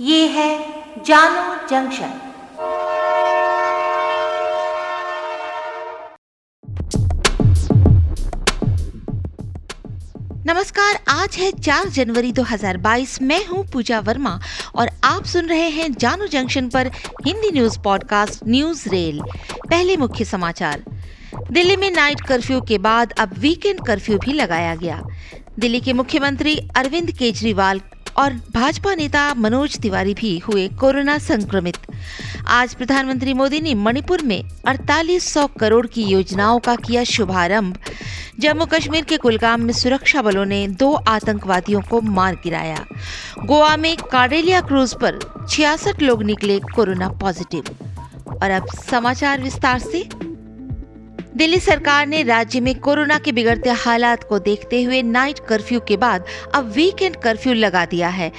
ये है जानो जंक्शन। नमस्कार, आज है 4 जनवरी 2022। मैं हूं पूजा वर्मा और आप सुन रहे हैं जानो जंक्शन पर Hindi news podcast news rail. पहले मुख्य समाचार। दिल्ली में नाइट कर्फ्यू के बाद अब वीकेंड कर्फ्यू भी लगाया गया। दिल्ली के मुख्यमंत्री अरविंद केजरीवाल और भाजपा नेता मनोज तिवारी भी हुए कोरोना संक्रमित। आज प्रधानमंत्री मोदी ने मणिपुर में 4800 करोड़ की योजनाओं का किया शुभारंभ। जम्मू कश्मीर के कुलगाम में सुरक्षा बलों ने 2 आतंकवादियों को मार गिराया। गोवा में कारेलिया क्रूज पर 66 लोग निकले कोरोना पॉजिटिव। और अब समाचार विस्तार से। दिल्ली सरकार ने राज्य में कोरोना के बिगड़ते हालात को देखते हुए नाइट कर्फ्यू के बाद अब वीकेंड कर्फ्यू लगा दिया है।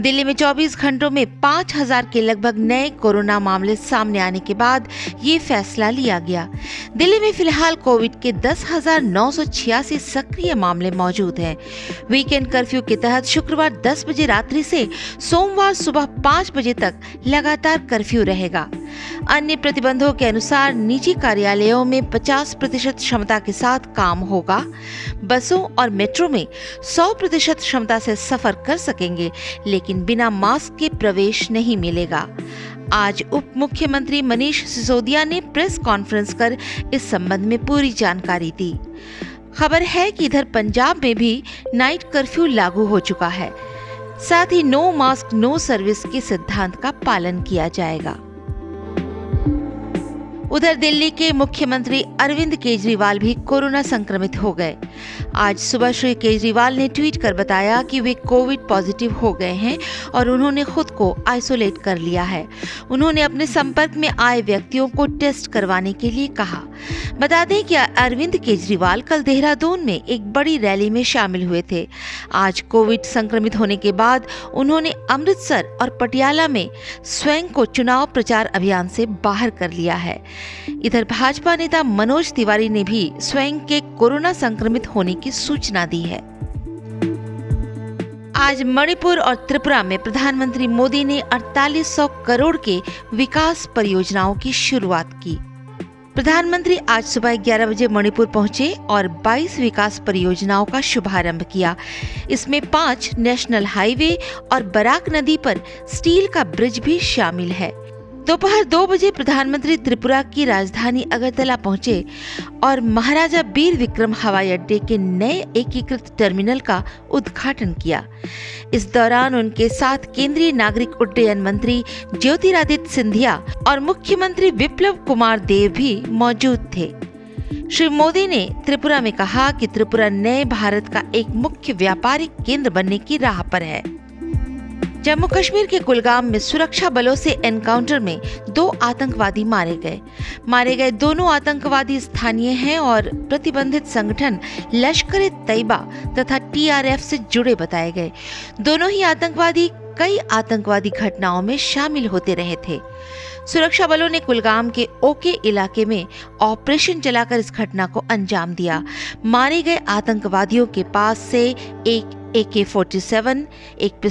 दिल्ली में 24 घंटों में 5000 के लगभग नए कोरोना मामले सामने आने के बाद ये फैसला लिया गया। दिल्ली में फिलहाल कोविड के 10,986 सक्रिय मामले मौजूद हैं। वीकेंड कर्फ्यू के तहत शुक्रवार 10 बजे रात्रि से सोमवार सुबह 5 बजे तक लगातार कर्फ्यू रहेगा। अन्य प्रतिबंधों के अनुसार निजी कार्यालयों में 50% क्षमता के साथ काम होगा। बसों और मेट्रो में 100% क्षमता से सफर कर सकेंगे, लेकिन बिना मास्क के प्रवेश नहीं मिलेगा। आज उप मुख्यमंत्री मनीष सिसोदिया ने प्रेस कॉन्फ्रेंस कर इस संबंध में पूरी जानकारी दी। खबर है कि इधर पंजाब में भी नाइट कर्फ्यू लागू हो चुका है। साथ ही नो मास्क नो सर्विस के सिद्धांत का पालन किया जाएगा। उधर दिल्ली के मुख्यमंत्री अरविंद केजरीवाल भी कोरोना संक्रमित हो गए। आज सुबह श्री केजरीवाल ने ट्वीट कर बताया कि वे कोविड पॉजिटिव हो गए हैं और उन्होंने खुद को आइसोलेट कर लिया है। उन्होंने अपने संपर्क में आए व्यक्तियों को टेस्ट करवाने के लिए कहा। बता दें कि अरविंद केजरीवाल कल देहरादून में एक बड़ी रैली में शामिल हुए थे। आज कोविड संक्रमित होने के बाद उन्होंने अमृतसर और पटियाला में स्वयं को चुनाव प्रचार अभियान से बाहर कर लिया है। इधर भाजपा नेता मनोज तिवारी ने भी स्वयं के कोरोना संक्रमित होने की सूचना दी है। आज मणिपुर और त्रिपुरा में प्रधानमंत्री मोदी ने 4800 करोड़ के विकास परियोजनाओं की शुरुआत की। प्रधानमंत्री आज सुबह 11 बजे मणिपुर पहुंचे और 22 विकास परियोजनाओं का शुभारंभ किया। इसमें 5 नेशनल हाईवे और बराक नदी पर स्टील का ब्रिज भी शामिल है। दोपहर 2 बजे प्रधानमंत्री त्रिपुरा की राजधानी अगरतला पहुंचे और महाराजा बीर विक्रम हवाई अड्डे के नए एकीकृत टर्मिनल का उद्घाटन किया। इस दौरान उनके साथ केंद्रीय नागरिक उड्डयन मंत्री ज्योतिरादित्य सिंधिया और मुख्यमंत्री विप्लव कुमार देव भी मौजूद थे। श्री मोदी ने त्रिपुरा में कहा कि त्रिपुरा नए भारत का एक मुख्य व्यापारिक केंद्र बनने की राह पर है। जम्मू कश्मीर के कुलगाम में सुरक्षा बलों से एनकाउंटर में 2 आतंकवादी मारे गए। दोनों आतंकवादी स्थानीय हैं और प्रतिबंधित संगठन लश्कर-ए-तैयबा तथा TRF से जुड़े बताए गए। दोनों ही आतंकवादी कई आतंकवादी घटनाओं में शामिल होते रहे थे। सुरक्षा बलों ने कुलगाम के ओके इलाके में ऑपरेशन चलाकर इस घटना को अंजाम दिया। मारे गए आतंकवादियों के पास से एक AK-47, एक